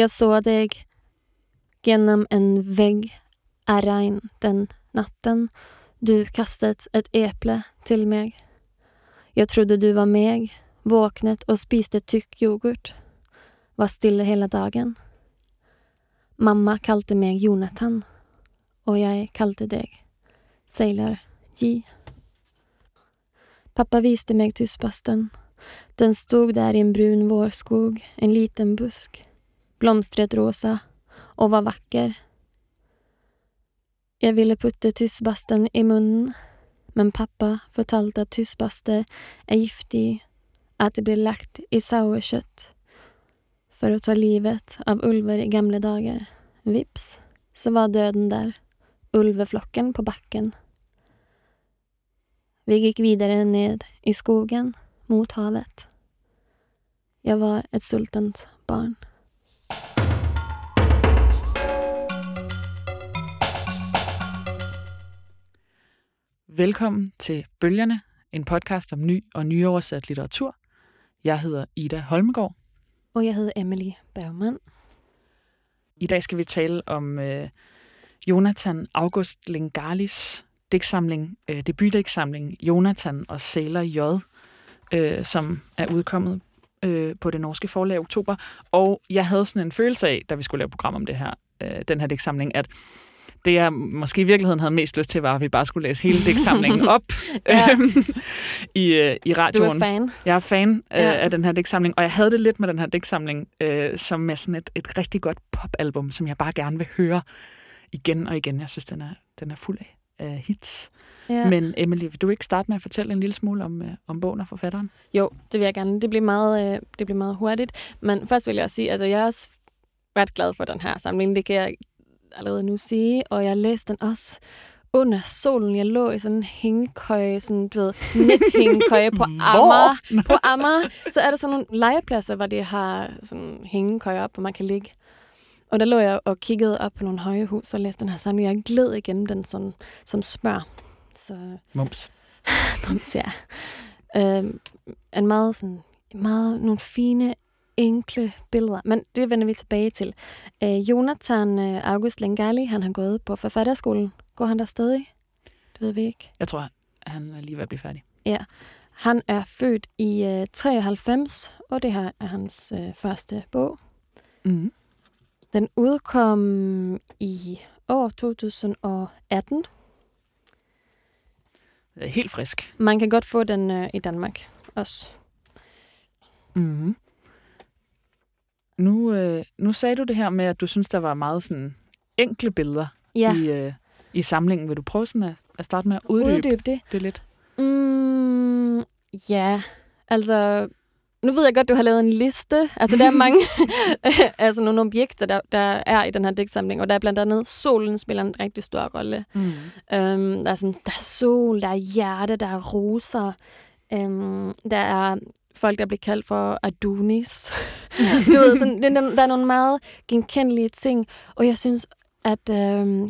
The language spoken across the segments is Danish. Jag såg dig genom en vägg, Arain, den natten. Du kastat ett äpple till mig. Jag trodde du var med, vaknat och spiste tyck yoghurt. Var stille hela dagen. Mamma kallade mig Jonathan och jag kallade dig Sailor J. Pappa visade mig tystbasten. Den stod där i en brun vårskog, en liten busk. Blomstret rosa och var vacker. Jag ville putta tystbasten i munnen, men pappa fortalte att tystbaster är giftig, att det blir lagt i sauerkött för att ta livet av ulver i gamla dagar. Vips, så var döden där, ulveflocken på backen. Vi gick vidare ned i skogen mot havet. Jag var ett sultent barn. Velkommen til Bølgerne, en podcast om ny og nyoversat litteratur. Jeg hedder Ida Holmegård. Og jeg hedder Emily Bergman. I dag skal vi tale om Jonathan August Lingalis digtsamling, debutdigtsamling Jonathan og Sailor J, som er udkommet på det norske forlag i oktober. Og jeg havde sådan en følelse af, da vi skulle lave program om det her, den her digtsamling, at det, jeg måske i virkeligheden havde mest lyst til, var, at vi bare skulle læse hele digtsamlingen op i radioen. Du er fan. Jeg er fan af den her digtsamling, og jeg havde det lidt med den her digtsamling som med sådan et rigtig godt popalbum, som jeg bare gerne vil høre igen og igen. Jeg synes, den er fuld af hits. Ja. Men Emily, vil du ikke starte med at fortælle en lille smule om bogen og forfatteren? Jo, det vil jeg gerne. Det bliver meget hurtigt. Men først vil jeg også sige, altså jeg er også ret glad for den her samling. Det kan jeg allerede nu sige, og jeg læste den også under solen. Jeg lå i sådan en hængekøje, sådan, du ved, nethængekøje på Amager. På Amager, så er der sådan nogle legepladser, hvor de har sådan hængekøje op, hvor man kan ligge. Og der lå jeg og kiggede op på nogle høje hus og læste den her samling. Jeg gled igennem den sådan, som smør. Så mums. Mums, ja. En meget sådan, nogle fine, enkle billeder, men det vender vi tilbage til. Jonathan August Lingalis, han har gået på Forfatterskolen. Går han der stadig? Det ved vi ikke. Jeg tror, han er lige ved at blive færdig. Ja. Han er født i 93, og det her er hans første bog. Mm. Den udkom i år 2018. Det er helt frisk. Man kan godt få den i Danmark også. Mhm. Nu sagde du det her med, at du synes, der var meget sådan enkle billeder i samlingen. Vil du prøve sådan at starte med at uddybe det lidt? Ja, altså nu ved jeg godt, du har lavet en liste. Altså der er mange altså nogle objekter, der er i den her digtsamling, og der er blandt andet solen spiller en rigtig stor rolle. Mm. Der er sol, der er hjerte, der er roser, der er folk, der bliver kaldt for Adonis. Du ved, sådan, der er nogle meget genkendelige ting. Og jeg synes, at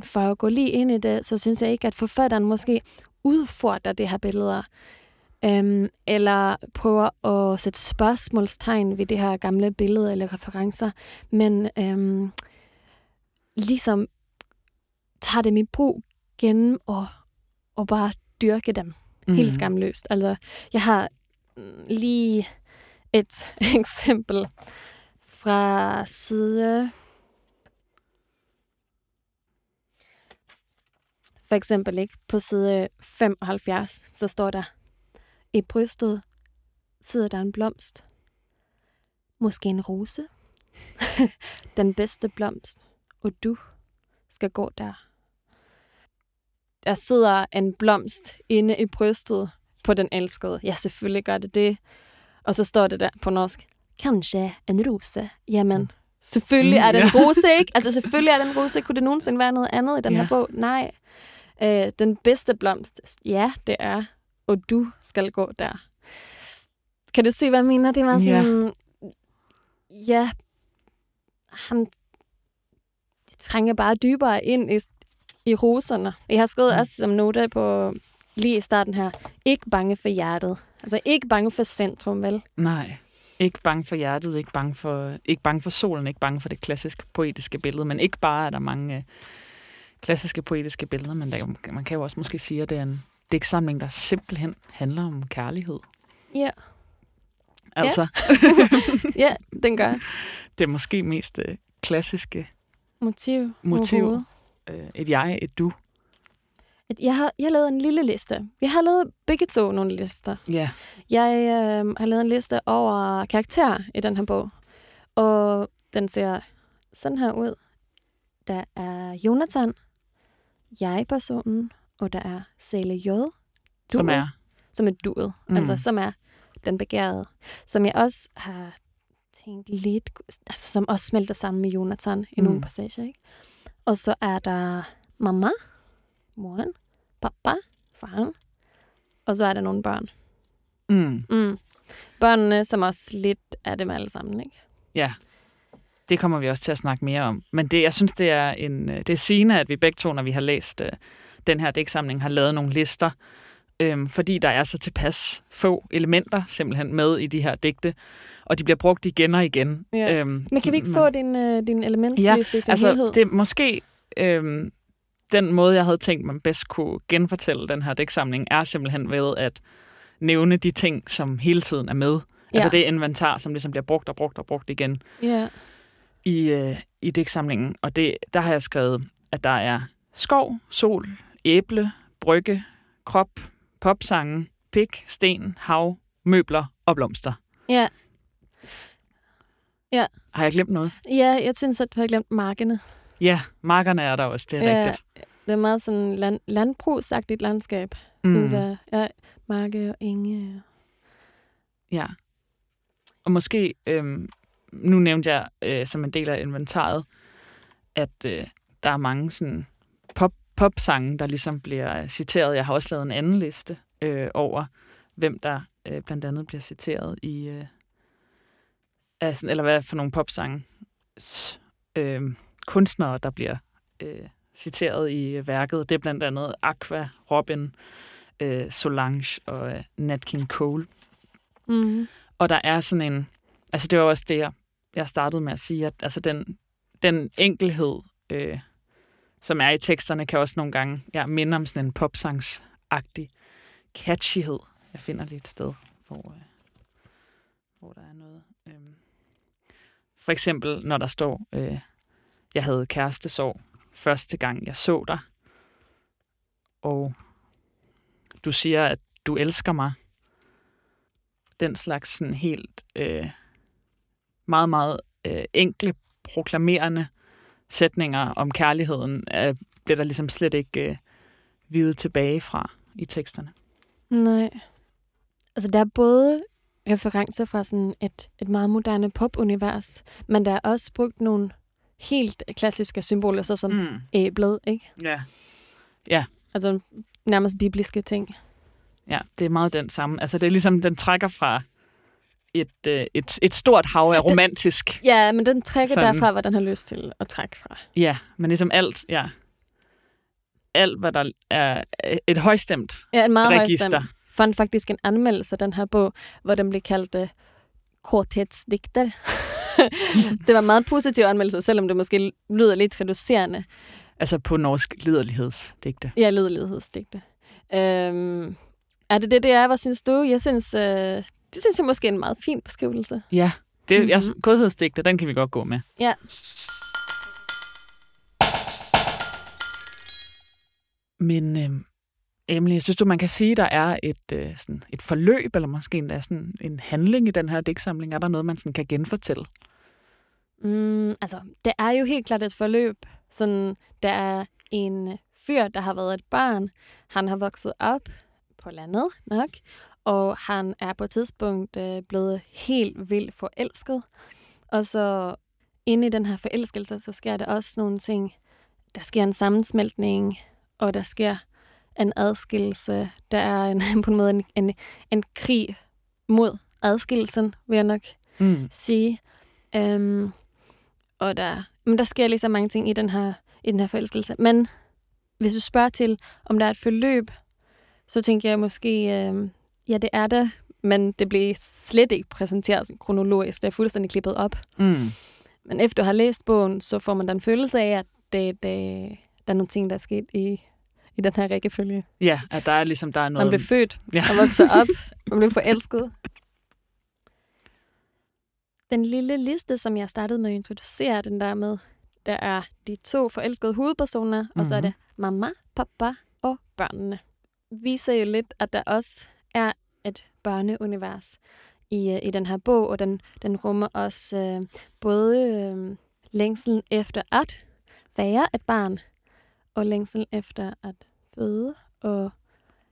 for at gå lige ind i det, så synes jeg ikke, at forfatteren måske udfordrer det her billeder. Eller prøver at sætte spørgsmålstegn ved det her gamle billede eller referencer. Men ligesom tager dem i brug gennem og bare dyrke dem. Helt skamløst. Altså, jeg har lige et eksempel fra side. For eksempel ikke på side 75, så står der: i brystet sidder der en blomst. Måske en rose. Den bedste blomst. Og du skal gå der. Der sidder en blomst inde i brystet på den elskede. Ja, selvfølgelig gør det. Og så står det der på norsk: kanskje en rose. Jamen, selvfølgelig er det en rose, ikke? Altså, selvfølgelig er det en rose. Kunne det nogensinde være noget andet i den her bog? Nej. Den bedste blomst. Ja, det er. Og du skal gå der. Kan du se, hvad jeg mener? Det var sådan... Ja. Han trænger bare dybere ind i roserne. Jeg har skrevet også som note på... Lige i starten her. Ikke bange for hjertet. Altså ikke bange for centrum, vel? Nej. Ikke bange for hjertet, ikke bange for solen, ikke bange for det klassiske poetiske billede. Men ikke bare er der mange klassiske poetiske billeder, men man kan jo også måske sige, at det er en digtsamling, der simpelthen handler om kærlighed. Ja. Yeah. Altså. Ja, yeah, den gør. Det er måske mest klassiske motiv. Et jeg, et du. Jeg har lavet en lille liste. Vi har lavet begge to nogle lister. Yeah. Jeg har lavet en liste over karakterer i den her bog. Og den ser sådan her ud. Der er Jonathan, jeg-personen, og der er Sale J. Som er duet. Mm. Altså, som er den begærede. Som jeg også har tænkt lidt... Altså, som også smelter sammen med Jonathan i nogle passager, ikke? Og så er der mamma, moren, pappa, faren, og så er der nogle børn. Mm. Mm. Børnene, som også lidt er dem alle sammen, ikke? Ja, det kommer vi også til at snakke mere om. Men det, jeg synes, det er sigende, at vi begge to, når vi har læst den her digtsamling, har lavet nogle lister, fordi der er så tilpas få elementer simpelthen med i de her digte, og de bliver brugt igen og igen. Ja. Men kan vi ikke få din elementsliste i sin helhed? Ja, altså det er måske... Den måde, jeg havde tænkt, man bedst kunne genfortælle den her digtsamling, er simpelthen ved at nævne de ting, som hele tiden er med. Ja. Altså det inventar, som ligesom bliver brugt og brugt og brugt igen i digtsamlingen. Og der har jeg skrevet, at der er skov, sol, æble, brygge, krop, popsange, pik, sten, hav, møbler og blomster. Ja. Ja. Har jeg glemt noget? Ja, jeg synes, at du har glemt markene. Ja, markerne er der også, det er rigtigt. Det er meget sådan landbrugsagtigt landskab, synes jeg. Ja, marke og enge. Ja. Og måske, nu nævnte jeg som en del af inventaret, at der er mange sådan popsange, der ligesom bliver citeret. Jeg har også lavet en anden liste over, hvem der blandt andet bliver citeret i... eller hvad for nogle popsange... kunstnere, der bliver citeret i værket. Det er blandt andet Aqua, Robin, Solange og Nat King Cole. Mm-hmm. Og der er sådan en... Altså, det var også det, jeg startede med at sige, at altså, den enkelhed, som er i teksterne, kan også nogle gange minde om sådan en popsangsagtig catchyhed. Jeg finder lige et sted, hvor der er noget... For eksempel, når der står... Jeg havde kærestesorg første gang, jeg så dig. Og du siger, at du elsker mig. Den slags sådan helt meget, meget enkle proklamerende sætninger om kærligheden, bliver der ligesom slet ikke videt tilbage fra i teksterne. Nej. Altså, der er både referencer fra sådan et meget moderne popunivers, men der er også brugt nogle helt klassiske symboler, så som æblet, ikke? Ja. Ja. Altså nærmest bibliske ting. Ja, det er meget den samme. Altså det er ligesom, den trækker fra et stort hav af romantisk. Ja, men den trækker sådan, derfra, hvad den har lyst til at trække fra. Ja, men ligesom alt, alt, hvad der er et højstemt register. Ja, et meget højstemt. Fandt faktisk en anmeldelse af den her bog, hvor den blev kaldt korthetsdigter. Det var meget positiv anmeldelse, selvom det måske lyder lidt reducerende. Altså på norsk liderlighedsdigte. Ja, liderlighedsdigte. Er det er? Hvad synes du? Jeg synes, det synes jeg måske er en meget fin beskrivelse. Ja, godhedsdigte, den kan vi godt gå med. Ja. Men Emily, jeg synes du, man kan sige, der er sådan et forløb, eller måske endda sådan en handling i den her digtsamling? Er der noget, man sådan kan genfortælle? Altså, det er jo helt klart et forløb. Sådan, der er en fyr, der har været et barn. Han har vokset op på landet nok, og han er på et tidspunkt blevet helt vildt forelsket. Og så inde i den her forelskelse, så sker der også nogle ting. Der sker en sammensmeltning, og der sker en adskillelse. Der er på en måde en krig mod adskillelsen, vil jeg nok sige. Men der sker ligesom mange ting i den her forelskelse. Men hvis du spørger til, om der er et forløb, så tænker jeg måske, det er det, men det blev slet ikke præsenteret kronologisk. Det er fuldstændig klippet op. Mm. Men efter at have læst bogen, så får man den følelse af, at der er nogle ting, der er sket i den her rækkefølge. Ja, at der er ligesom der er noget... Man blev født, ja. Og vokset op, man blev forelsket. Den lille liste, som jeg startede med at introducere den der med, der er de to forelskede hovedpersoner, mm-hmm. og så er det mamma, pappa og børnene. Viser jo lidt, at der også er et børneunivers i den her bog, og den rummer også både længselen efter at være et barn, og længselen efter at føde og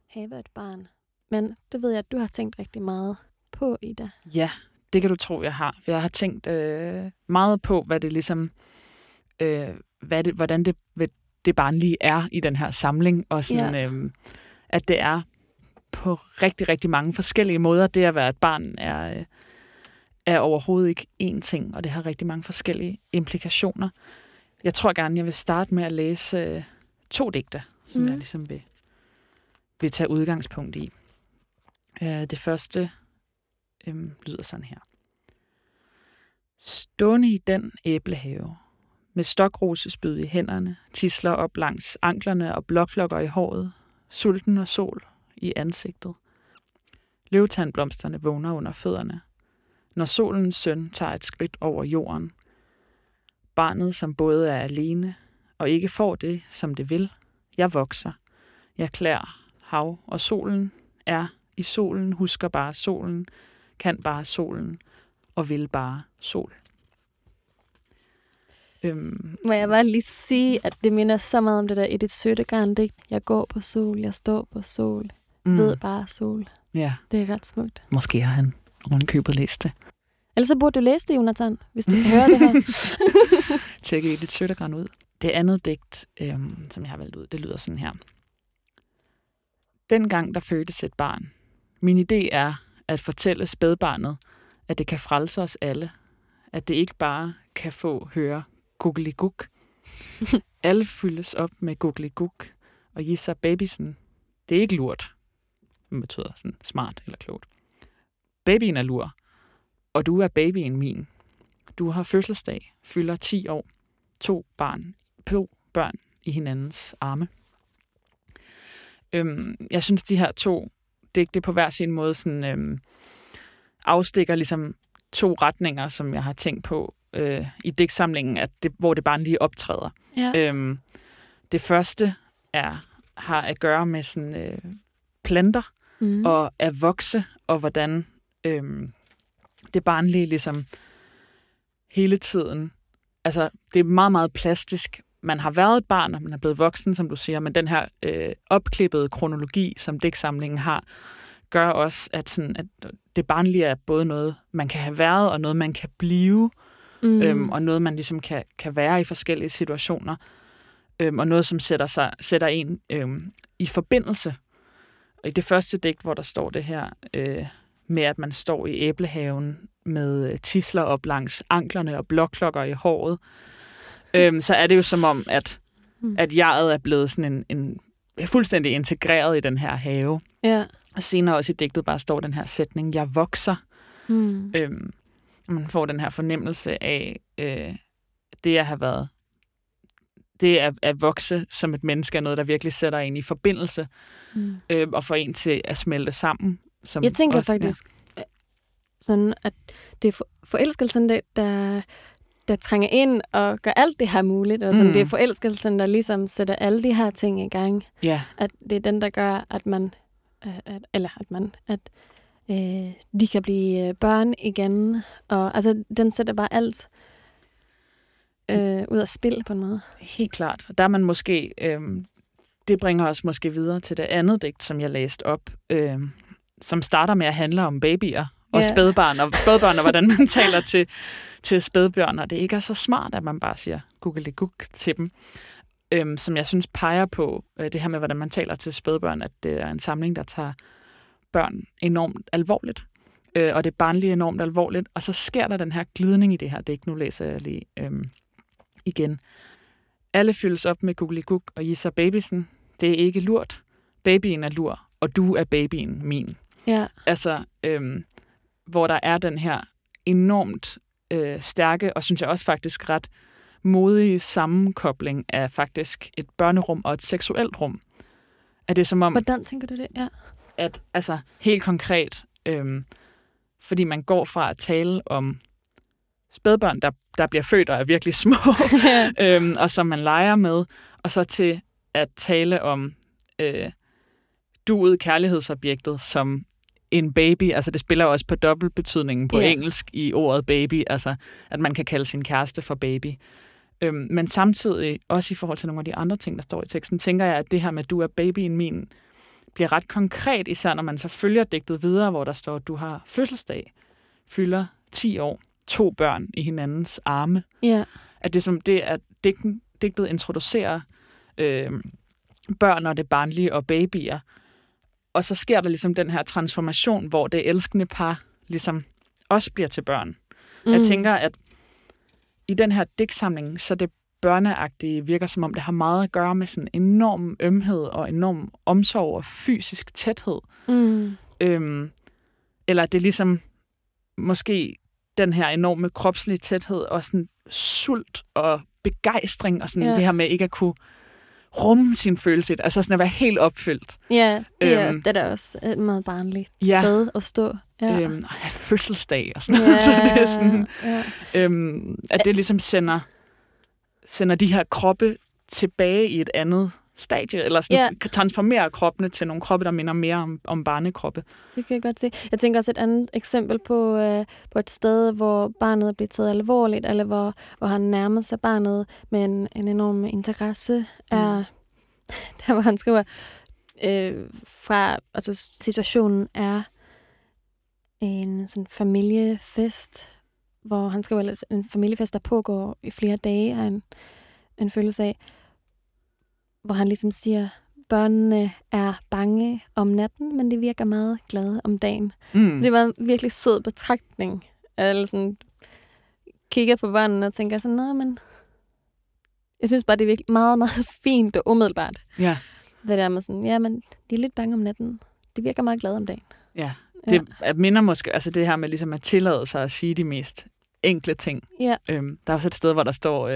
have et barn. Men det ved jeg, at du har tænkt rigtig meget på, Ida. Ja, det kan du tro, jeg har. For jeg har tænkt meget på, hvad det ligesom, hvordan det barnlige er i den her samling, og sådan, ja. At det er på rigtig, rigtig mange forskellige måder. Det at være et barn er overhovedet ikke én ting, og det har rigtig mange forskellige implikationer. Jeg tror gerne, jeg vil starte med at læse to digte, som jeg ligesom vil tage udgangspunkt i. Det første lyder sådan her. Stående i den æblehave, med stokrosespyd i hænderne, tisler op langs anklerne og blåklokker i håret, sulten og sol i ansigtet. Løvtandblomsterne vågner under fødderne, når solens søn tager et skridt over jorden. Barnet, som både er alene og ikke får det, som det vil. Jeg vokser. Jeg klær hav, og solen er i solen, husker bare solen, kan bare solen og vil bare sol. Må jeg bare lige sige, at det minder så meget om det der Edith Södergran digt. Jeg går på sol, jeg står på sol, ved bare sol. Ja. Det er ret smukt. Måske har han ovenikøbet læst det. Ellers så burde du læse det, Jonathan, hvis du hører det her. Tjek Edith Södergran ud. Det andet digt, som jeg har valgt ud, det lyder sådan her. Dengang der fødtes et barn. Min idé er at fortælle spædbarnet, at det kan frelse os alle. At det ikke bare kan få høre guggeligug. Alle fyldes op med guggeligug. Og jisser babysen. Det er ikke lurt. Det betyder sådan smart eller klogt. Babyen er lur. Og du er babyen min. Du har fødselsdag, fylder 10 år, to børn i hinandens arme. Jeg synes, de her to digte på hver sin måde sådan, afstikker ligesom to retninger, som jeg har tænkt på i digtsamlingen, at det, hvor det bare lige optræder. Ja. Det første har at gøre med sådan, planter og at vokse, og hvordan... det barnlige ligesom hele tiden. Altså, det er meget, meget plastisk. Man har været et barn, og man er blevet voksen, som du siger, men den her opklippede kronologi, som digtsamlingen har, gør også, at det barnlige er både noget, man kan have været, og noget, man kan blive, og noget, man ligesom kan være i forskellige situationer, og noget, som sætter en i forbindelse. Og i det første digt, hvor der står det her... med at man står i æblehaven med tisler op langs anklerne og blåklokker i håret, så er det jo som om, at jeget er blevet sådan en fuldstændig integreret i den her have. Ja. Og senere også i digtet bare står den her sætning, jeg vokser. Man får den her fornemmelse af det at have været. Det at vokse som et menneske er noget, der virkelig sætter en i forbindelse og får en til at smelte sammen. Som jeg tænker også, faktisk, ja. Sådan, at det er forelskelsen, der trænger ind og gør alt det her muligt. Og sådan, det er forelskelsen, der ligesom sætter alle de her ting i gang. Yeah. At det er den, der gør, at man... de kan blive børn igen. Og, altså, den sætter bare alt ud af spil på en måde. Helt klart. Og der er man måske... det bringer os måske videre til det andet digt, som jeg læste op... som starter med at handle om babyer og spædbørn, og hvordan man taler til spædbørn, og det ikke er så smart, at man bare siger guggeligug til dem, som jeg synes peger på det her med, hvordan man taler til spædbørn, at det er en samling, der tager børn enormt alvorligt, og det barnlige enormt alvorligt, og så sker der den her glidning i det her digt. Nu læser jeg lige igen. Alle fyldes op med guggeligug, og jisser babysen. Det er ikke lurt. Babyen er lur, og du er babyen min. Ja. Altså, hvor der er den her enormt stærke, og synes jeg også faktisk ret modige sammenkobling af faktisk et børnerum og et seksuelt rum. Er det som om... Hvordan tænker du det? Ja. At, altså, helt konkret, fordi man går fra at tale om spædbørn, der bliver født og er virkelig små, og som man leger med, og så til at tale om duet, kærlighedsobjektet, som en baby. Altså, det spiller også på dobbeltbetydningen på engelsk i ordet baby, altså, at man kan kalde sin kæreste for baby. Men samtidig, også i forhold til nogle af de andre ting, der står i teksten, tænker jeg, at det her med, du er babyen min, bliver ret konkret, især når man så følger digtet videre, hvor der står, at du har fødselsdag, fylder 10 år, 2 børn i hinandens arme. Yeah. At det som det, at digtet introducerer børn og det barnlige og babyer, og så sker der ligesom den her transformation, hvor det elskende par ligesom også bliver til børn. Mm. Jeg tænker, at i den her digtsamling, så det børneagtige virker, som om det har meget at gøre med sådan enorm ømhed og enorm omsorg og fysisk tæthed. Mm. Eller det er ligesom måske den her enorme kropslige tæthed og sådan sult og begejstring og sådan det her med ikke at kunne rumme sin følelse, altså sådan at være helt opfyldt. Ja, det er også et meget barnligt sted at stå. Ja. Og have fødselsdag og sådan noget. Så det er sådan, at det ligesom sender de her kroppe tilbage i et andet stadie, eller sådan, kan transformere kroppene til nogle kroppe, der minder mere om barnekroppe. Det kan jeg godt se. Jeg tænker også et andet eksempel på et sted, hvor barnet er blevet taget alvorligt, eller hvor han nærmer sig barnet med en enorm interesse. Der hvor han skriver, altså situationen er en sådan familiefest, hvor han skriver, at en familiefest, der pågår i flere dage, har en følelse af, hvor han ligesom siger, børnene er bange om natten, men de virker meget glade om dagen. Mm. Det var en virkelig sød betragtning. Eller sådan, kigger på børnene og tænker sådan, nej, men jeg synes bare, det er virkelig meget, meget fint og umiddelbart. Yeah. Det der med sådan, ja, men de er lidt bange om natten. De virker meget glade om dagen. Yeah. Ja. Det minder måske, altså det her med ligesom at tillade sig at sige de mest enkle ting. Yeah. Der er også et sted, hvor der står...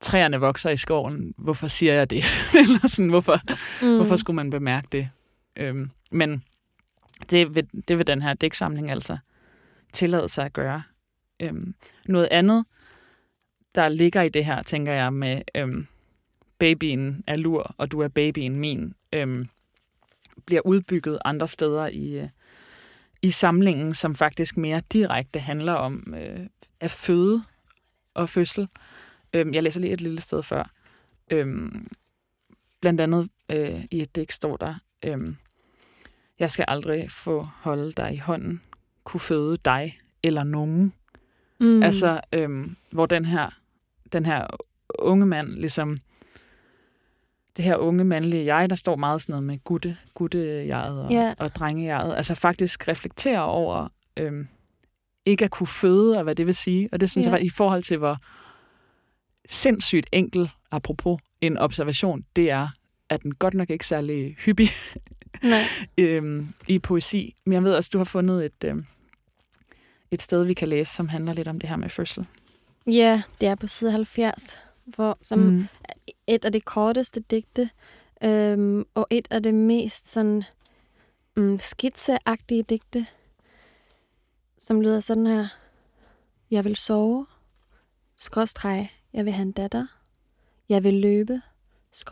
træerne vokser i skoven, hvorfor siger jeg det? Eller sådan, hvorfor skulle man bemærke det? Men det vil den her digtsamling altså tillade sig at gøre. Noget andet, der ligger i det her, tænker jeg, med babyen er lur, og du er babyen min, bliver udbygget andre steder i samlingen, som faktisk mere direkte handler om at føde og fødsel. Jeg læser lige et lille sted før. Blandt andet i et digt står der, jeg skal aldrig få holde dig i hånden, kunne føde dig eller nogen. Mm. Altså, hvor den her unge mand, ligesom det her unge mandlige jeg, der står meget sådan noget med guttejeget og drengejeget, altså faktisk reflekterer over ikke at kunne føde, og hvad det vil sige. Og det synes jeg var i forhold til, hvor sindssygt enkel, apropos en observation, det er, at den godt nok ikke særlig hyppig i poesi. Men jeg ved også, du har fundet et sted, vi kan læse, som handler lidt om det her med fødsel. Ja, det er på side 70, hvor som et af det korteste digte, og et af det mest sådan skitseagtige digte, som lyder sådan her. Jeg vil sove, / jeg vil have en datter. Jeg vil løbe,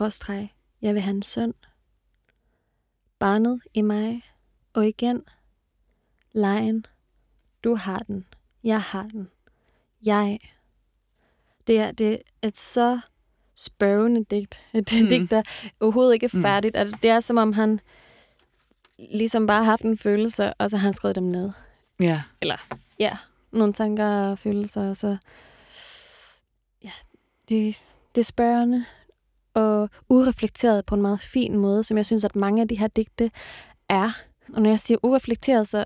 / jeg vil have en søn. Barnet i mig, og igen. Lejen, du har den, jeg har den, jeg. Det er et så spørgende digt. Et digt, der overhovedet ikke er færdigt. Altså, det er som om han ligesom bare har haft en følelse, og så har han skrevet dem ned. Ja. Eller, ja, nogle tanker og følelser, og så... Ja, det er spørgende og ureflekteret på en meget fin måde, som jeg synes, at mange af de her digte er. Og når jeg siger ureflekteret, så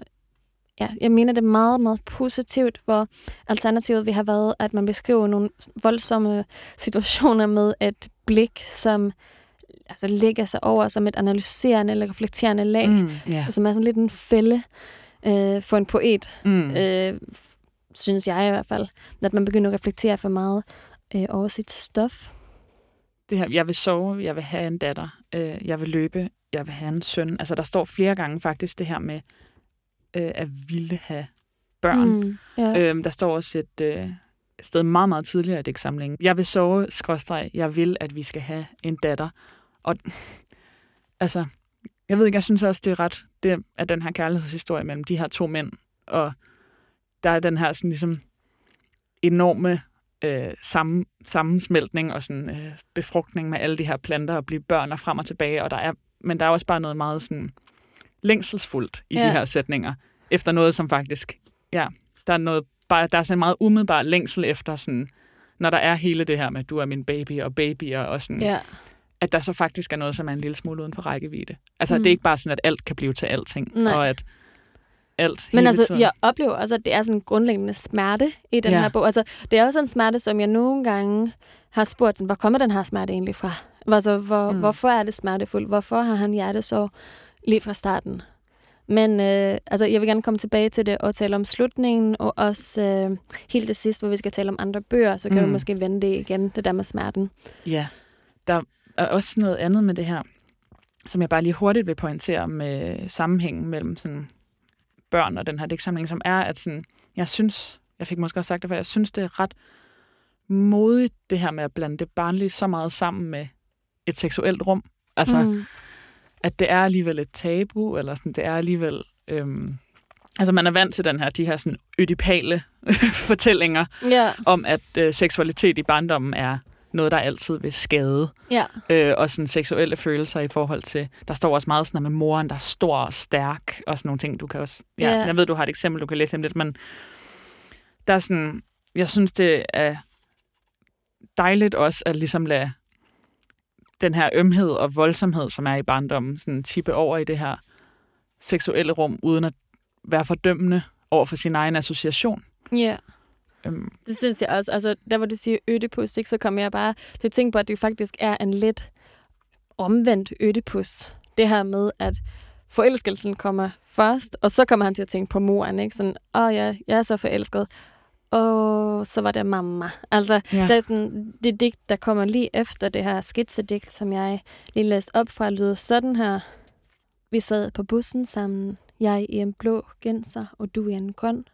jeg mener det meget, meget positivt, hvor alternativet vi har været, at man beskriver nogle voldsomme situationer med et blik, som altså lægger sig over som et analyserende eller reflekterende lag, som er sådan lidt en fælde for en poet, synes jeg i hvert fald, at man begynder at reflektere for meget over sit stof. Det her, jeg vil sove, jeg vil have en datter, jeg vil løbe, jeg vil have en søn. Altså, der står flere gange faktisk det her med at ville have børn. Der står også et sted meget, meget tidligere i digtsamlingen. Jeg vil sove, / jeg vil, at vi skal have en datter. Og altså, jeg ved ikke, jeg synes også, det er ret, det er den her kærlighedshistorie mellem de her to mænd, og der er den her sådan ligesom enorme sammensmeltning og sådan befrugtning med alle de her planter og blive børn og frem og tilbage, og men der er også bare noget meget sådan længselsfuldt i de her sætninger efter noget, som faktisk der er noget, bare der er sådan en meget umiddelbar længsel efter sådan, når der er hele det her med du er min baby og babyer og sådan, at der så faktisk er noget, som er en lille smule uden for rækkevidde. Altså det er ikke bare sådan, at alt kan blive til alting. Nej. Og at alt, men altså, tiden. Jeg oplever også, at det er sådan en grundlæggende smerte i den her bog. Altså, det er også en smerte, som jeg nogle gange har spurgt, hvor kommer den her smerte egentlig fra? Altså, hvorfor er det smertefuldt? Hvorfor har han hjertesorg lige fra starten? Men altså, jeg vil gerne komme tilbage til det og tale om slutningen, og også helt det sidste, hvor vi skal tale om andre bøger, så kan vi måske vende det igen, det der med smerten. Ja, der er også noget andet med det her, som jeg bare lige hurtigt vil pointere med sammenhængen mellem sådan børn og den her digtsamling, som er, at sådan, jeg fik måske også sagt det før, jeg synes, det er ret modigt, det her med at blande det barnlige så meget sammen med et seksuelt rum. Altså, at det er alligevel et tabu, eller sådan, det er alligevel... altså, man er vant til de her sådan ødipale fortællinger om, at seksualitet i barndommen er noget, der altid vil skade. Og sådan seksuelle følelser i forhold til... Der står også meget sådan med moren, der er stor og stærk, og sådan nogle ting, du kan også... Jeg ved, du har et eksempel, du kan læse om lidt, men der er sådan... Jeg synes, det er dejligt også at ligesom lade den her ømhed og voldsomhed, som er i barndommen, sådan tippe over i det her seksuelle rum, uden at være fordømmende over for sin egen association. Det synes jeg også. Altså, der hvor du siger Ødipus, ikke, så kommer jeg bare til at tænke på, at det faktisk er en lidt omvendt Ødipus. Det her med, at forelskelsen kommer først, og så kommer han til at tænke på moren, ikke? Sådan, ja, jeg er så forelsket. Så var det mamma. Altså, der er sådan, det digt, der kommer lige efter det her skitsedigt, som jeg lige læste op fra, lyder sådan her. Vi sad på bussen sammen. Jeg i en blå genser, og du i en grøn.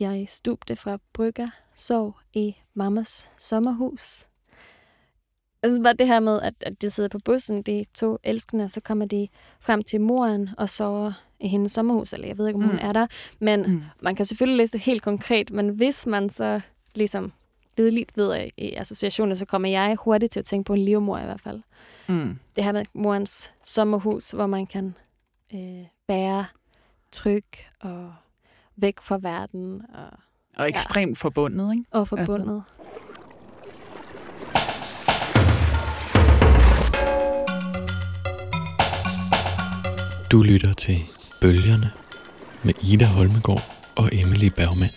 Jeg stupte fra brygger, sov i mammas sommerhus. Altså bare det her med, at de sidder på bussen, de to elskende, så kommer de frem til moren og sover i hendes sommerhus, eller jeg ved ikke, om hun er der. Men man kan selvfølgelig læse helt konkret, men hvis man så ligesom ledeligt ved i associationer, så kommer jeg hurtigt til at tænke på en livmor i hvert fald. Det her med morens sommerhus, hvor man kan bære tryk og væk fra verden. Og ekstremt forbundet, ikke? Og forbundet. Du lytter til Bølgerne med Ida Holmegård og Emily Bergman.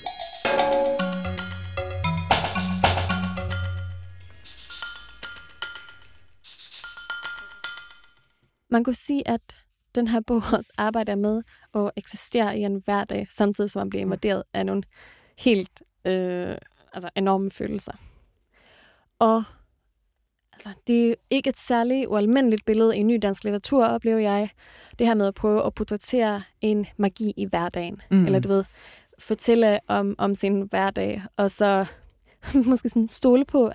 Man kunne sige, at den her bog også arbejder med at eksistere i en hverdag, samtidig som man bliver invaderet af nogle helt enorme følelser. Og altså, det er ikke et særligt ualmindeligt billede i ny dansk litteratur, oplever jeg. Det her med at prøve at portrættere en magi i hverdagen. Eller du ved, fortælle om sin hverdag, og så måske sådan stole på,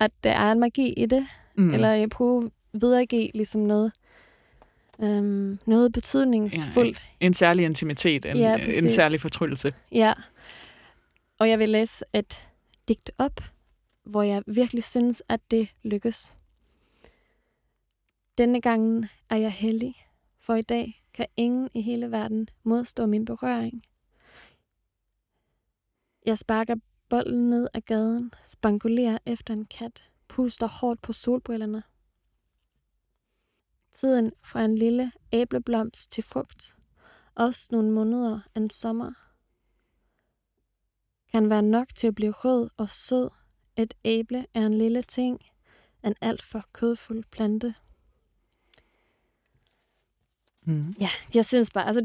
at der er en magi i det. Eller prøve at videregive ligesom noget. Noget betydningsfuldt. En særlig intimitet, en særlig fortryllelse. Ja, og jeg vil læse et digt op, hvor jeg virkelig synes, at det lykkes. Denne gangen er jeg heldig, for i dag kan ingen i hele verden modstå min berøring. Jeg sparker bolden ned ad gaden, spankulerer efter en kat, puster hårdt på solbrillerne. Tiden fra en lille æbleblomst til frugt, også nogle måneder en sommer, kan være nok til at blive rød og sød. Et æble er en lille ting, en alt for kødfuld plante. Mm. Ja, jeg synes bare, altså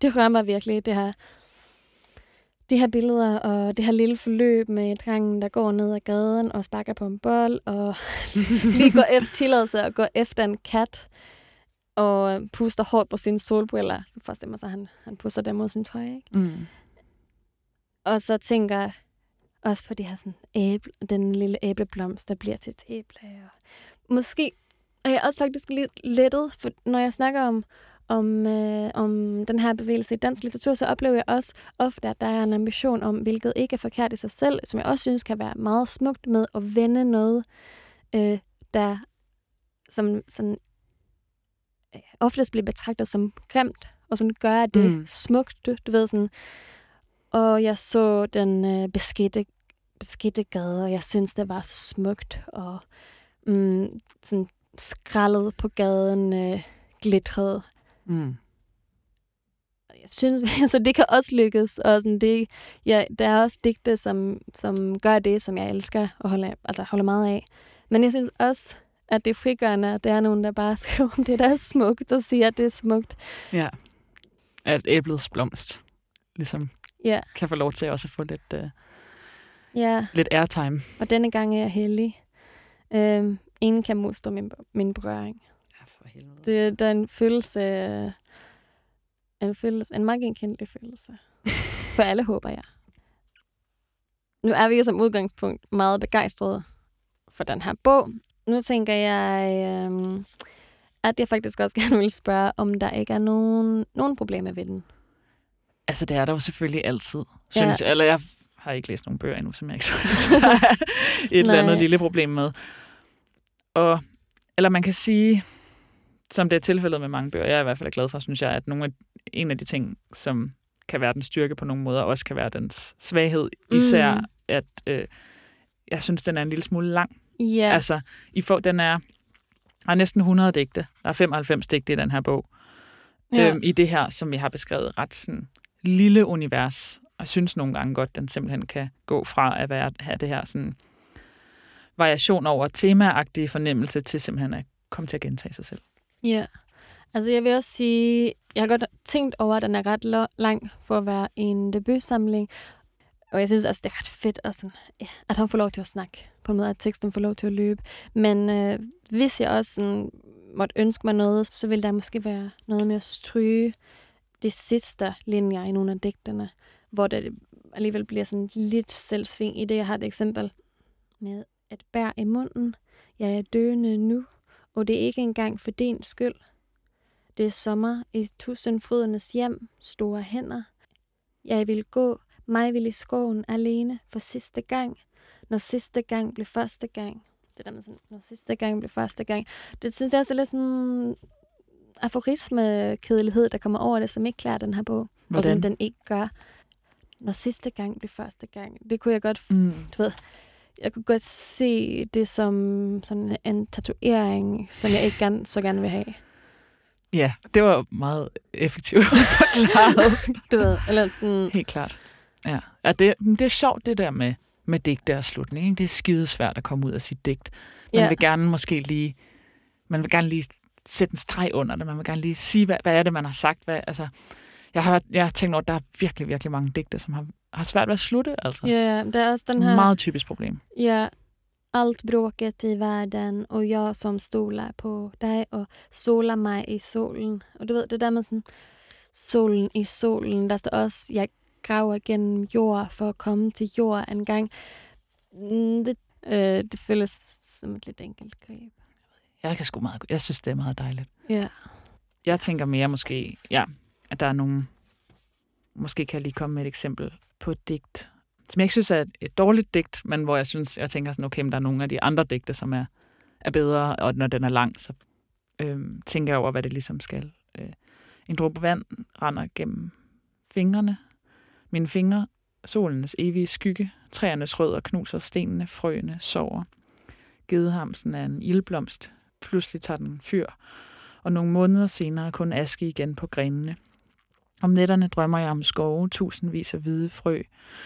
det rører mig virkelig, det her. De her billeder og det her lille forløb med drengen, der går ned ad gaden og sparker på en bold og lige går tilladelse og går efter en kat og puster hårdt på sine solbriller. Så forstår man sig, han puster dem mod sin tøj, ikke? Mm. Og så tænker jeg også på de her sådan æble, den lille æbleblomst, der bliver til et æble. Og måske er jeg også faktisk lidt lettet, for når jeg snakker om den her bevægelse i dansk litteratur, så oplever jeg også ofte, at der er en ambition om, hvilket ikke er forkert i sig selv, som jeg også synes kan være meget smukt med at vende noget, der som sådan, oftest bliver betragtet som grimt, og sådan gør det smukt, du ved sådan. Og jeg så den beskidte gade, og jeg synes, det var så smukt, og sådan skraldet på gaden, glitrede. Mm. Jeg synes, altså, det kan også lykkes. Og sådan, det, ja, der er også digte, som gør det, som jeg elsker og holder meget af. Men jeg synes også, at det er frigørende, at der er nogen, der bare skriver om det, der er smukt, og siger, at det er smukt. Ja, at æblets blomst ligesom kan få lov til også at få lidt, lidt airtime. Og denne gang er jeg heldig. Ingen kan modstå min berøring. Det er en følelse, en meget genkendelig følelse. For alle, håber jeg. Nu er vi jo som udgangspunkt meget begejstrede for den her bog. Nu tænker jeg, at jeg faktisk også gerne vil spørge, om der ikke er nogen problemer ved den. Altså, det er der jo selvfølgelig altid, synes jeg. Eller jeg har ikke læst nogen bøger endnu, som jeg ikke synes, der er et eller andet lille problem med. Og, eller man kan sige, som det er tilfældet med mange bøger, jeg er i hvert fald glad for, synes jeg, at en af de ting, som kan være dens styrke på nogle måder, også kan være dens svaghed. Især, at jeg synes, den er en lille smule lang. Yeah. Altså, der er næsten 100 digte. Der er 95 digte i den her bog. Yeah. I det her, som vi har beskrevet, ret sådan lille univers. Og jeg synes nogle gange godt, den simpelthen kan gå fra at have det her sådan variation over temaagtige fornemmelse til simpelthen at komme til at gentage sig selv. Ja, altså jeg vil også sige, jeg har godt tænkt over, at den er ret lang for at være en debutsamling, og jeg synes også, det er ret fedt, at, sådan, at han får lov til at snakke på en måde, at teksten får lov til at løbe. Men hvis jeg også sådan, måtte ønske mig noget, så ville der måske være noget med at stryge de sidste linjer i nogle af digterne, hvor der alligevel bliver sådan lidt selvsving i det. Jeg har et eksempel med at bær i munden. Jeg er døende nu. Og det er ikke engang for din skyld. Det er sommer i tusindfrydernes hjem, store hænder. Jeg vil gå, mig vil i skoven alene for sidste gang. Når sidste gang blev første gang. Det der med sådan, når sidste gang blev første gang. Det synes jeg også er lidt sådan aforismekedelighed, der kommer over det, som ikke klarer den her bog. Og som den ikke gør. Når sidste gang blev første gang. Det kunne jeg godt, du ved. Jeg kunne godt se det som sådan en tatovering, som jeg ikke så gerne vil have. Ja, det var meget effektivt forklaret. Du ved, eller sådan. Helt klart. Ja, og det er sjovt det der med digte og slutning. Ikke? Det er skidesvært at komme ud af sit digt. Man vil gerne lige sætte en streg under det. Man vil gerne lige sige, hvad er det, man har sagt. Jeg har tænkt over, at der er virkelig, virkelig mange digte, som har svært ved at slutte, altså. Ja, yeah, det er også den her meget typisk problem. Ja, yeah. Alt bråket i verden, og jeg som stoler på dig, og soler mig i solen. Og du ved, det der med sådan, solen i solen, der står også, jeg graver gennem jord for at komme til jord en gang. Det føles som et lidt enkelt greb. Jeg kan sgu meget godt. Jeg synes, det er meget dejligt. Ja. Yeah. Jeg tænker mere måske, at der er nogen. Måske kan jeg lige komme med et eksempel på et digt, som jeg ikke synes er et dårligt digt, men hvor jeg tænker sådan, okay, men der er nogle af de andre digte, som er bedre, og når den er lang, så tænker jeg over, hvad det ligesom skal. En dråbe vand render gennem fingrene. Mine fingre, solens evige skygge, træernes rødder knuser stenene, frøene sover. Gedehamsen er en ildblomst, pludselig tager den fyr, og nogle måneder senere kun aske igen på grenene. Om nætterne drømmer jeg om skove, tusindvis af hvide frø,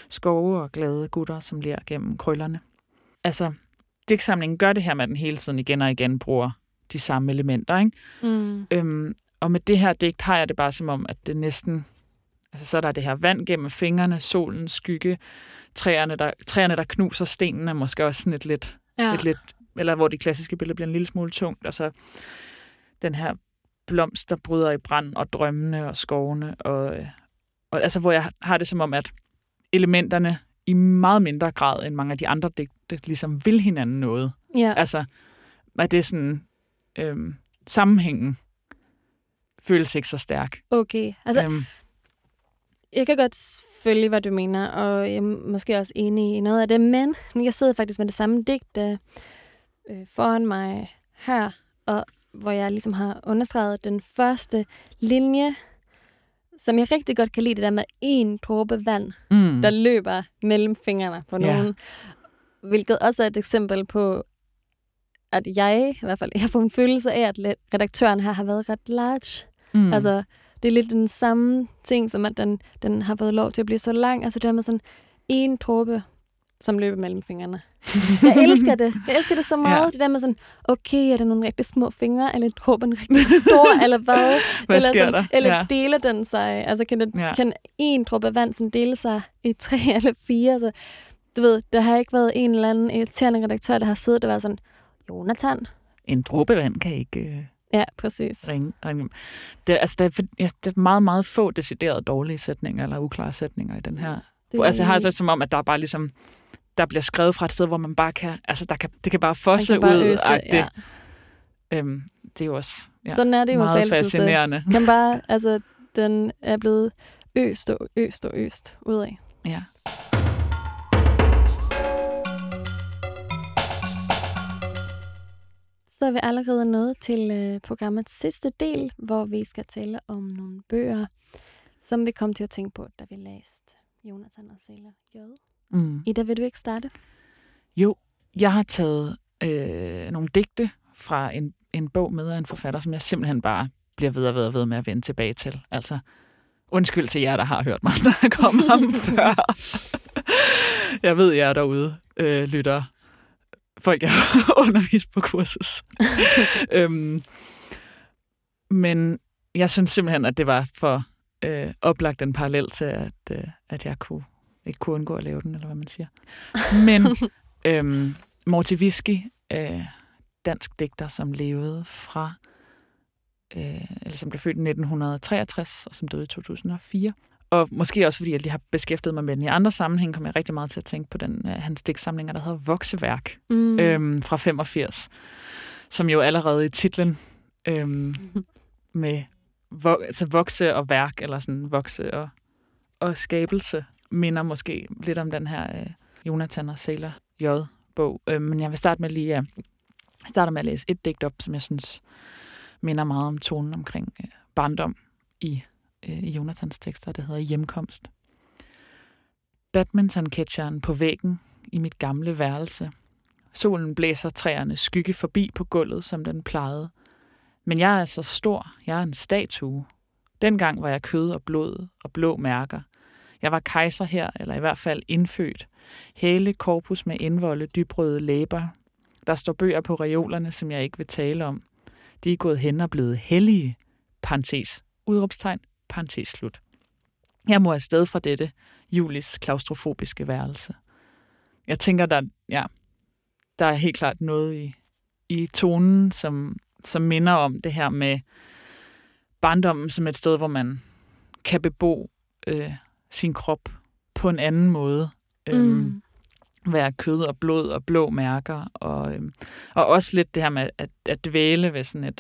skove og glade gutter, som lærer gennem krøllerne. Altså, digtsamlingen gør det her med, den hele tiden igen og igen bruger de samme elementer, ikke? Mm. Og med det her digt har jeg det bare som om, at det næsten... Altså, så er der det her vand gennem fingrene, solen, skygge, træerne, der knuser stenene, måske også sådan et lidt... Eller hvor de klassiske billeder bliver en lille smule tungt, og så den her blomst, der bryder i brand, og drømmene, og skovene, og altså, hvor jeg har det som om, at elementerne i meget mindre grad, end mange af de andre digte, ligesom vil hinanden noget. Ja. Altså, at det er sådan... sammenhængen føles ikke så stærk. Okay, altså... Jeg kan godt følge, hvad du mener, og jeg er måske også enig i noget af det, men jeg sidder faktisk med det samme digt foran mig her, og hvor jeg ligesom har understreget den første linje, som jeg rigtig godt kan lide, det der med en dråbe vand, der løber mellem fingrene på nogen, hvilket også er et eksempel på, at jeg i hvert fald jeg får en følelse af, at redaktøren her har været ret large. Mm. Altså, det er lidt den samme ting, som at den har fået lov til at blive så lang. Altså det der med sådan en dråbe, som løber mellem fingrene. Jeg elsker det. Jeg elsker det så meget. Ja. Det der med sådan, okay, er der nogle rigtig små fingre, eller dråben rigtig stor, eller hvad? Eller deler den sig? Altså kan en dråbe vand sådan dele sig i 3 eller 4? Altså, du ved, der har ikke været en eller anden irriterende redaktør, der har siddet og været sådan, Jonathan. En dråbe vand kan ikke... Ja, præcis. Ringe. Der er meget, meget få deciderede dårlige sætninger eller uklare sætninger i den her. Altså, jeg har det som om, at der bare ligesom, der bliver skrevet fra et sted, hvor man bare kan, altså, det kan bare fosse kan bare ud. Øse, ja. Det er jo også sådan er det meget fascinerende. Den bare, altså, den er blevet øst ud af. Ja. Så er vi allerede nået til programmets sidste del, hvor vi skal tale om nogle bøger, som vi kom til at tænke på, da vi læste Jonathan og Sela J. Ida, vil du ikke starte? Jo, jeg har taget nogle digte fra en bog med af en forfatter, som jeg simpelthen bare bliver ved med at vende tilbage til. Altså, undskyld til jer, der har hørt mig snakke om ham før. Jeg ved, jer derude lytter. Folk, jeg har undervist på kursus. Men jeg synes simpelthen, at det var for oplagt en parallel til, at jeg ikke kunne undgå at lave den, eller hvad man siger. Men Morti Whisky, dansk digter, som levede fra, eller som blev født i 1963, og som døde i 2004. Og måske også, fordi jeg lige har beskæftiget mig med den i andre sammenhæng, kom jeg rigtig meget til at tænke på hans digtsamlinger, der hedder Vokseværk fra 85, som jo allerede i titlen med altså vokse og værk, eller sådan vokse og skabelse, minder måske lidt om den her Jonathan og Sela J-bog. Men jeg vil starte med at læse et digt op, som jeg synes minder meget om tonen omkring barndom i Jonathans tekster, der hedder Hjemkomst. Badmintonketcheren på væggen i mit gamle værelse. Solen blæser træerne skygge forbi på gulvet, som den plejede. Men jeg er så stor, jeg er en statue. Dengang var jeg kød og blod og blå mærker. Jeg var kejser her, eller i hvert fald indfødt. Hele korpus med indvolde, dybrøde læber. Der står bøger på reolerne, som jeg ikke vil tale om. De er gået hen og blevet hellige. Parentes. Udråbstegn. Parentes slut. Jeg må afsted fra dette Julis klaustrofobiske værelse. Jeg tænker, der er helt klart noget i tonen, som minder om det her med barndommen som et sted, hvor man kan bebo sin krop på en anden måde. Være kød og blod og blå mærker. Og også lidt det her med at dvæle ved sådan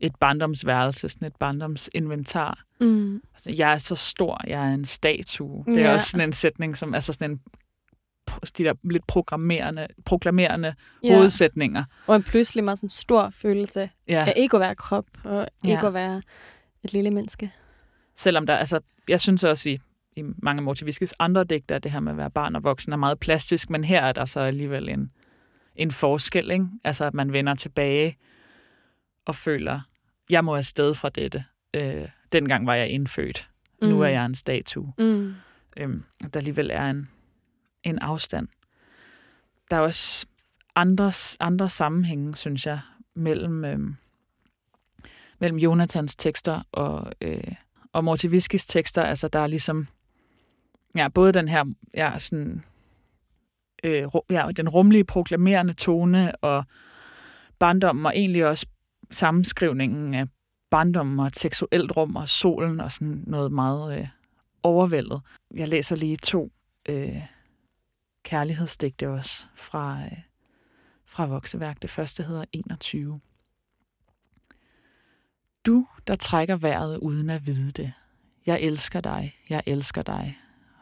et barndomsværelse, sådan et barndomsinventar. Altså, jeg er så stor, jeg er en statue. Det er også sådan en sætning, som altså sådan en de der lidt proklamerende hovedsætninger. Og en pludselig meget sådan stor følelse af ikke at være krop, og ikke at være et lille menneske. Selvom der, altså, jeg synes også i mange af Morti Whiskys andre digter, det her med at være barn og voksen er meget plastisk, men her er der så alligevel en forskel, ikke? Altså, at man vender tilbage og føler, jeg må afsted fra dette. Dengang var jeg indfødt. Nu er jeg en statue. Der alligevel er en afstand. Der er også andre sammenhænge, synes jeg, mellem mellem Jonathans tekster og Mortiviskis tekster. Altså, der er ligesom både den her den rumlige, proklamerende tone og barndommen, og egentlig også sammenskrivningen af barndommen og seksuelt rum og solen og sådan noget meget overvældet. Jeg læser lige 2 kærlighedsdigte også fra Vokseværk. Det første hedder 21. Du, der trækker vejret uden at vide det. Jeg elsker dig, jeg elsker dig.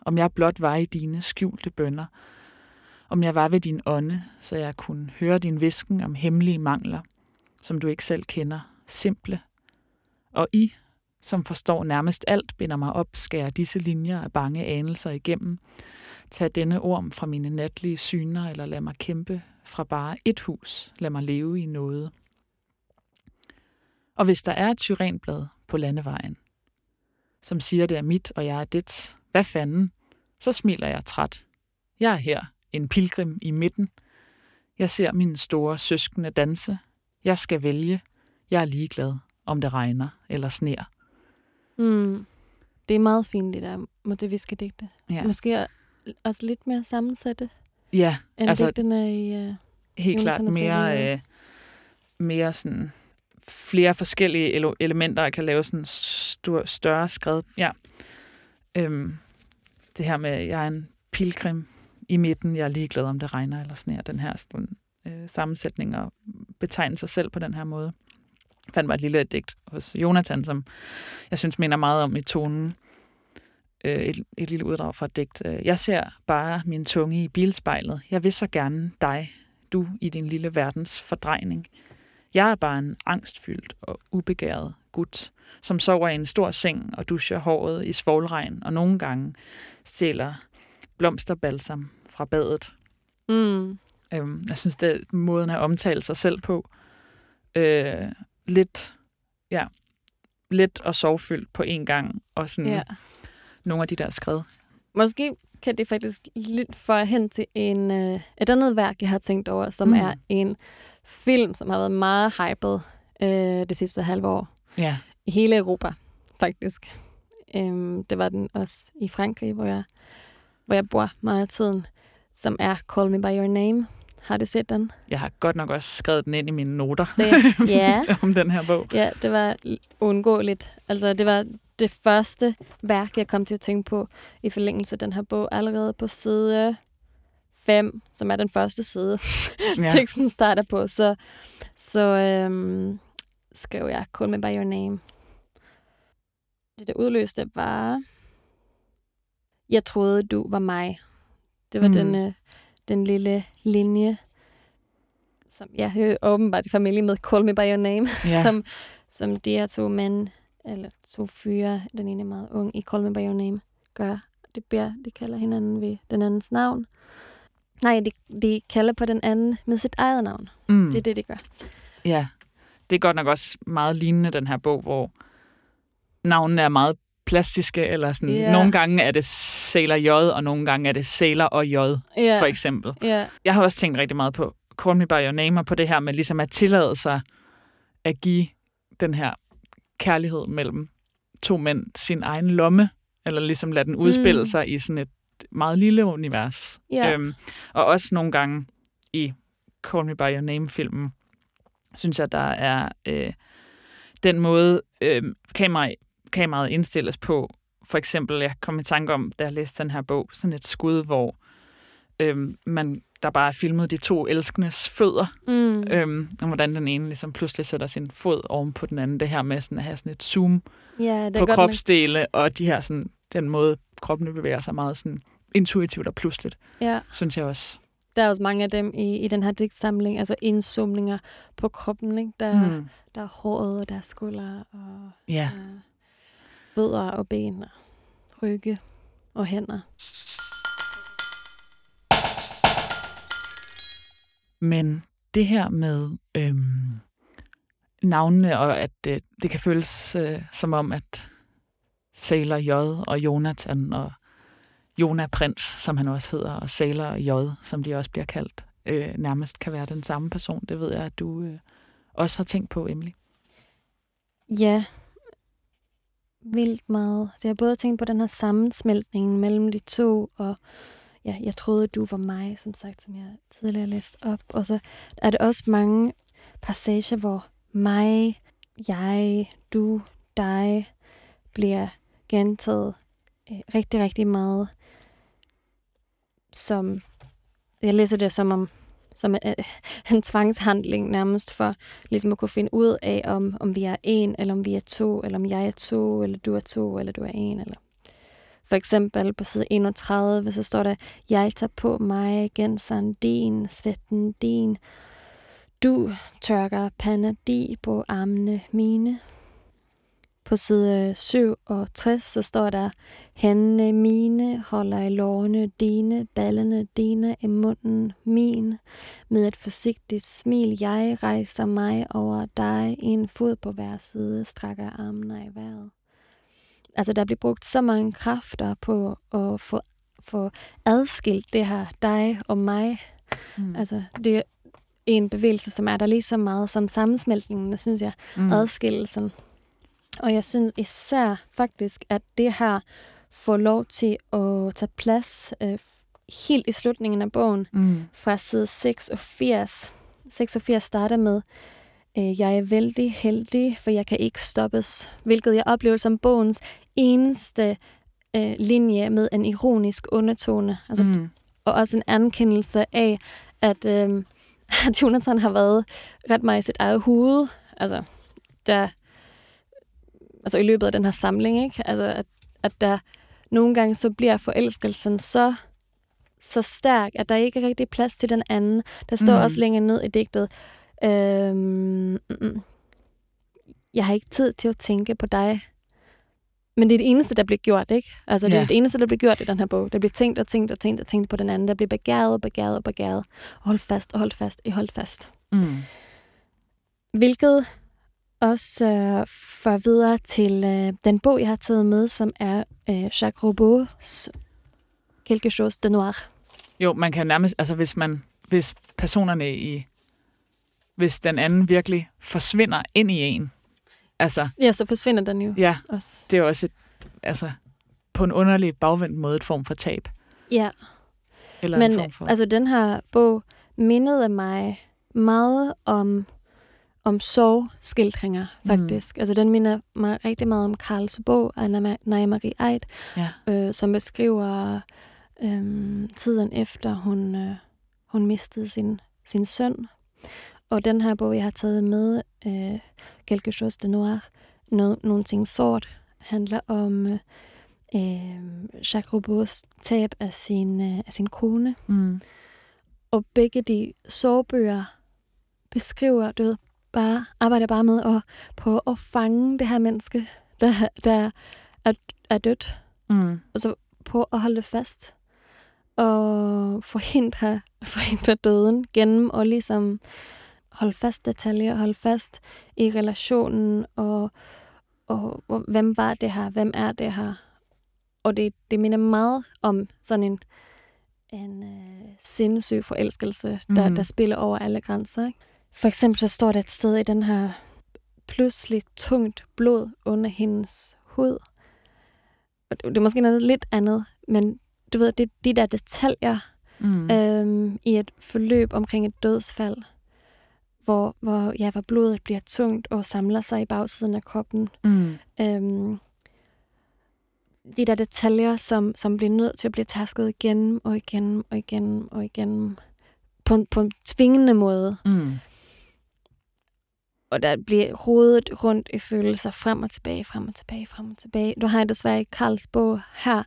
Om jeg blot var i dine skjulte bønner. Om jeg var ved din ånde, så jeg kunne høre din hvisken om hemmelige mangler, som du ikke selv kender, simple. Og I, som forstår nærmest alt, binder mig op, skærer disse linjer af bange anelser igennem. Tag denne orm fra mine natlige syner, eller lad mig kæmpe fra bare et hus. Lad mig leve i noget. Og hvis der er et syrenblad på landevejen, som siger, det er mit, og jeg er dit, hvad fanden? Så smiler jeg træt. Jeg er her, en pilgrim i midten. Jeg ser mine store søskende danse. Jeg skal vælge. Jeg er ligeglad, om det regner eller sner. Mm. Det er meget fint, det der Morteviske digte. Ja. Måske også lidt mere sammensatte. Ja, altså digtene i, helt klart mere sådan flere forskellige elementer, der kan lave sådan større skred. Ja. Det her med, jeg er en pilgrim i midten, jeg er ligeglad, om det regner eller sner, den her sammensætning og betegne sig selv på den her måde. Jeg fandt mig et lille digt hos Jonathan, som jeg synes minder meget om i tonen. Et lille uddrag fra et digt. Jeg ser bare min tunge i bilspejlet. Jeg vil så gerne dig, du i din lille verdens fordrejning. Jeg er bare en angstfyldt og ubegæret gut, som sover i en stor seng og duscher håret i svovlregn, og nogle gange stjæler blomsterbalsam fra badet. Mm. Jeg synes, det er måden at omtale sig selv på. Lidt og sorgfyldt på en gang, og sådan nogle af de der skred. Måske kan det faktisk lidt for hen til et andet værk, jeg har tænkt over, som er en film, som har været meget hypet det sidste halve år. Ja. I hele Europa, faktisk. Det var den også i Frankrig, hvor jeg bor meget af tiden, som er Call Me by Your Name. Har du set den? Jeg har godt nok også skrevet den ind i mine noter om den her bog. Ja, det var uundgåeligt. Altså, det var det første værk, jeg kom til at tænke på i forlængelse af den her bog. Allerede på side 5, som er den første side, teksten starter på, så skrev jeg Call Me by Your Name. Det, der udløste, var... Jeg troede, du var mig. Det var den lille linje, som jeg åbenbart i familie med Call Me by Your Name, som de her 2 mænd, eller 2 fyre, den ene er meget ung, i Call Me by Your Name gør. De kalder hinanden ved den andens navn. Nej, de kalder på den anden med sit eget navn. Mm. Det er det, de gør. Ja, det er godt nok også meget lignende, den her bog, hvor navnene er meget plastiske, eller sådan. Yeah. Nogle gange er det Sæler J, og nogle gange er det Sæler og J, for eksempel. Yeah. Jeg har også tænkt rigtig meget på Call Me by Your Name, og på det her med ligesom at tillade sig at give den her kærlighed mellem 2 mænd sin egen lomme, eller ligesom lade den udspille sig i sådan et meget lille univers. Yeah. Og også nogle gange i Call Me by Your Name-filmen, synes jeg, der er den måde kameraet indstilles på. For eksempel, jeg kom i tanke om, da jeg læste den her bog, sådan et skud, hvor der bare er filmet de 2 elskendes fødder, og hvordan den ene ligesom pludselig sætter sin fod oven på den anden. Det her med sådan at have sådan et zoom på kropsdele, og de her sådan, den måde, kroppen bevæger sig meget sådan intuitivt og pludseligt, synes jeg også. Der er også mange af dem i den her digtsamling, altså indzoomninger på kroppen, ikke? Der er håret, og der er skuldre, og... Yeah. Fødder og ben og rygge og hænder. Men det her med navnene, og at det kan føles som om, at Sailor J og Jonathan og Jonah Prins, som han også hedder, og Sailor J, som de også bliver kaldt, nærmest kan være den samme person. Det ved jeg, at du også har tænkt på, Emily. Ja, vildt meget. Så jeg har både tænkt på den her sammensmeltning mellem de to, og ja, jeg troede, du var mig, som sagt, som jeg tidligere læste op. Og så er det også mange passager, hvor mig, jeg, du, dig bliver gentaget rigtig, rigtig meget. Som jeg læser det som en tvangshandling nærmest for ligesom at kunne finde ud af, om vi er en, eller om vi er to, eller om jeg er to, eller du er to, eller du er en. Eller. For eksempel på side 31, så står der, jeg tager på mig genseren din, svetten din. Du tørker panadi på armene mine. På side 67, så står der, hændene mine holder i lårene dine, ballene dine i munden min. Med et forsigtigt smil, jeg rejser mig over dig, en fod på hver side, strækker armene i vejret. Altså, der bliver brugt så mange kræfter på at få adskilt det her dig og mig. Mm. Altså, det er en bevægelse, som er der lige så meget som sammensmeltningen, synes jeg, adskillelsen. Og jeg synes især faktisk, at det her får lov til at tage plads helt i slutningen af bogen. Fra side 86. 86 starter med, jeg er vældig heldig, for jeg kan ikke stoppes. Hvilket jeg oplever som bogens eneste linje med en ironisk undertone. Altså, og også en anerkendelse af, at Jonathan har været ret meget i sit eget hoved. Altså, i løbet af den her samling, ikke? Altså, at der nogle gange så bliver forelskelsen så stærk, at der ikke er rigtig plads til den anden. Der står også længere ned i digtet, jeg har ikke tid til at tænke på dig. Men det er det eneste, der bliver gjort, ikke? Altså, det er det eneste, der bliver gjort i den her bog. Der bliver tænkt og tænkt og tænkt og tænkt på den anden. Der bliver begæret og begæret og begæret. Og holdt fast og holdt fast og holdt fast. Hvilket også for videre til den bog, jeg har taget med, som er Jacques Roubauds Quelque chose de noir. Jo, man kan nærmest, altså hvis personerne hvis den anden virkelig forsvinder ind i en. Altså, ja, så forsvinder den jo. Ja, også. Det er også på en underlig bagvendt måde et form for tab. Ja. Eller en form for... altså den her bog mindede mig meget om sorgskildringer, faktisk. Altså, den minder mig rigtig meget om Carls bog af Anna-Marie Eid, som beskriver tiden efter, hun mistede sin søn. Og den her bog, jeg har taget med, Quelque chose de noir, Nogting sort, handler om Jacques Roubauds tab af sin kone. Og begge de sorgbøger beskriver død, arbejder med at prøve at fange det her menneske, der er dødt. Og så prøve at holde fast og forhindre døden gennem at ligesom holde fast detaljer, holde fast i relationen og hvem var det her, hvem er det her. Og det minder meget om sådan en sindssyg forelskelse, der spiller over alle grænser, ikke? For eksempel så står der et sted i den her pludselig tungt blod under hendes hud. Det er måske noget lidt andet, men du ved, det de der detaljer i et forløb omkring et dødsfald, hvor blodet bliver tungt og samler sig i bagsiden af kroppen. De der detaljer, som bliver nødt til at blive tasket igen og igen og igen og igen på en tvingende måde. Og der bliver rodet rundt i følelser frem og tilbage, frem og tilbage, frem og tilbage. Du har desværre ikke Carls bog her,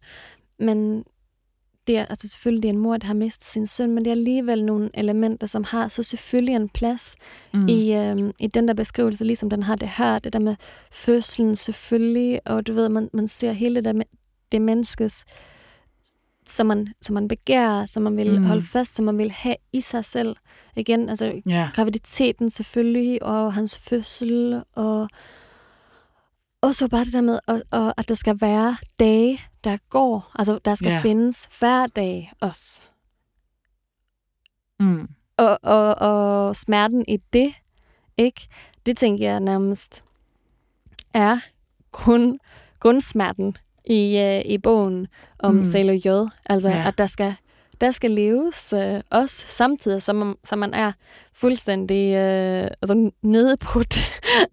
men det er, altså selvfølgelig det er en mor, der har mistet sin søn, men det er alligevel nogle elementer, som har så selvfølgelig en plads i den der beskrivelse, ligesom den har det her, det der med fødslen selvfølgelig, og du ved, man ser hele det der med det menneskes, som man begærer, som man vil holde fast, som man vil have i sig selv. Igen, altså graviditeten selvfølgelig, og hans fødsel, og så bare det der med, og at der skal være dage, der går. Altså, der skal findes hver dag også. Og smerten i det, ikke? Det tænker jeg nærmest er kun grundsmerten i bogen om Sailor J. Altså, at der skal leves også samtidig, som man er fuldstændig altså nedbrudt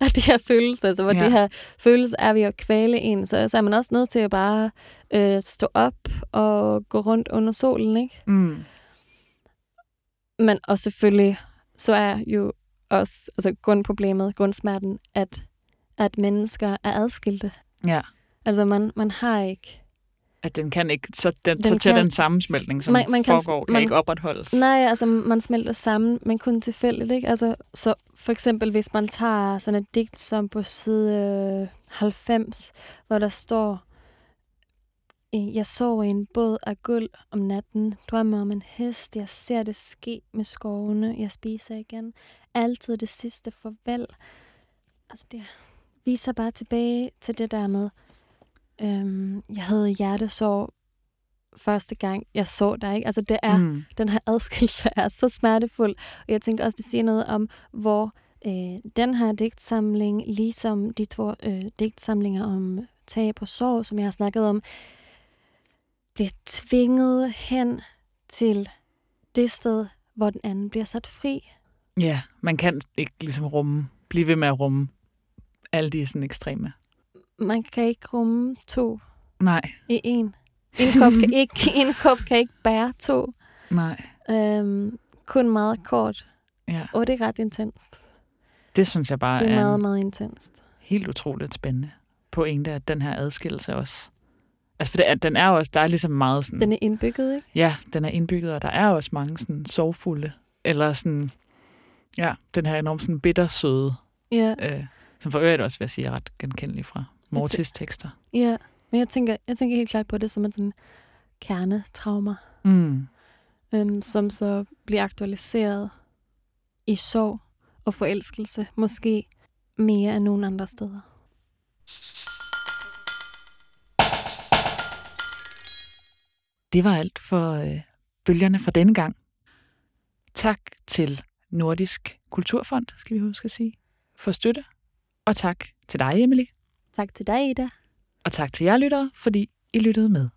af de her følelser. Altså, hvor de her følelser er ved at kvæle en, så er man også nødt til at bare stå op og gå rundt under solen, ikke? Mm. Men og selvfølgelig, så er jo også altså grundproblemet, grundsmerten, at mennesker er adskilte. Ja. Altså, man har ikke... At den kan ikke, den sammensmeltning, som man foregår, kan ikke opretholdes. Nej, altså, man smelter sammen, men kun tilfældigt, ikke? Altså, så for eksempel, hvis man tager sådan et digt, som på side 90, hvor der står... Jeg sover i en båd af guld om natten, drømmer om en hest, jeg ser det ske med skovene, jeg spiser igen, altid det sidste farvel. Altså det viser bare tilbage til det der med, jeg havde hjertesorg første gang, jeg så dig, ikke? Altså det er, den her adskillelse er så smertefuld, og jeg tænkte også, det siger noget om, hvor den her digtsamling, ligesom de to digtsamlinger om tab og sorg, som jeg har snakket om, bliver tvinget hen til det sted, hvor den anden bliver sat fri. Ja, man kan ikke ligesom blive ved med at rumme alle de sådan ekstreme. Man kan ikke rumme to. Nej. I en. En kop kan ikke bære to. Nej. Kun meget kort. Ja. Og det er ret intenst. Det synes jeg bare er... Det er meget, meget intenst. Helt utroligt spændende pointe, at den her adskillelse også... Altså, for den er også, der er ligesom meget sådan... Den er indbygget, ikke? Ja, den er indbygget, og der er også mange sådan sorgfulde, eller sådan, ja, den her enormt sådan bittersøde, som for øvrigt også, vil jeg sige, er ret genkendelig fra Mortis tekster. Ja, men jeg tænker helt klart på det som en sådan kernetrauma, som så bliver aktualiseret i sorg og forelskelse, måske mere end nogen andre steder. Det var alt for bølgerne for denne gang. Tak til Nordisk Kulturfond, skal vi huske at sige, for støtte. Og tak til dig, Emily. Tak til dig, Ida. Og tak til jer lyttere, fordi I lyttede med.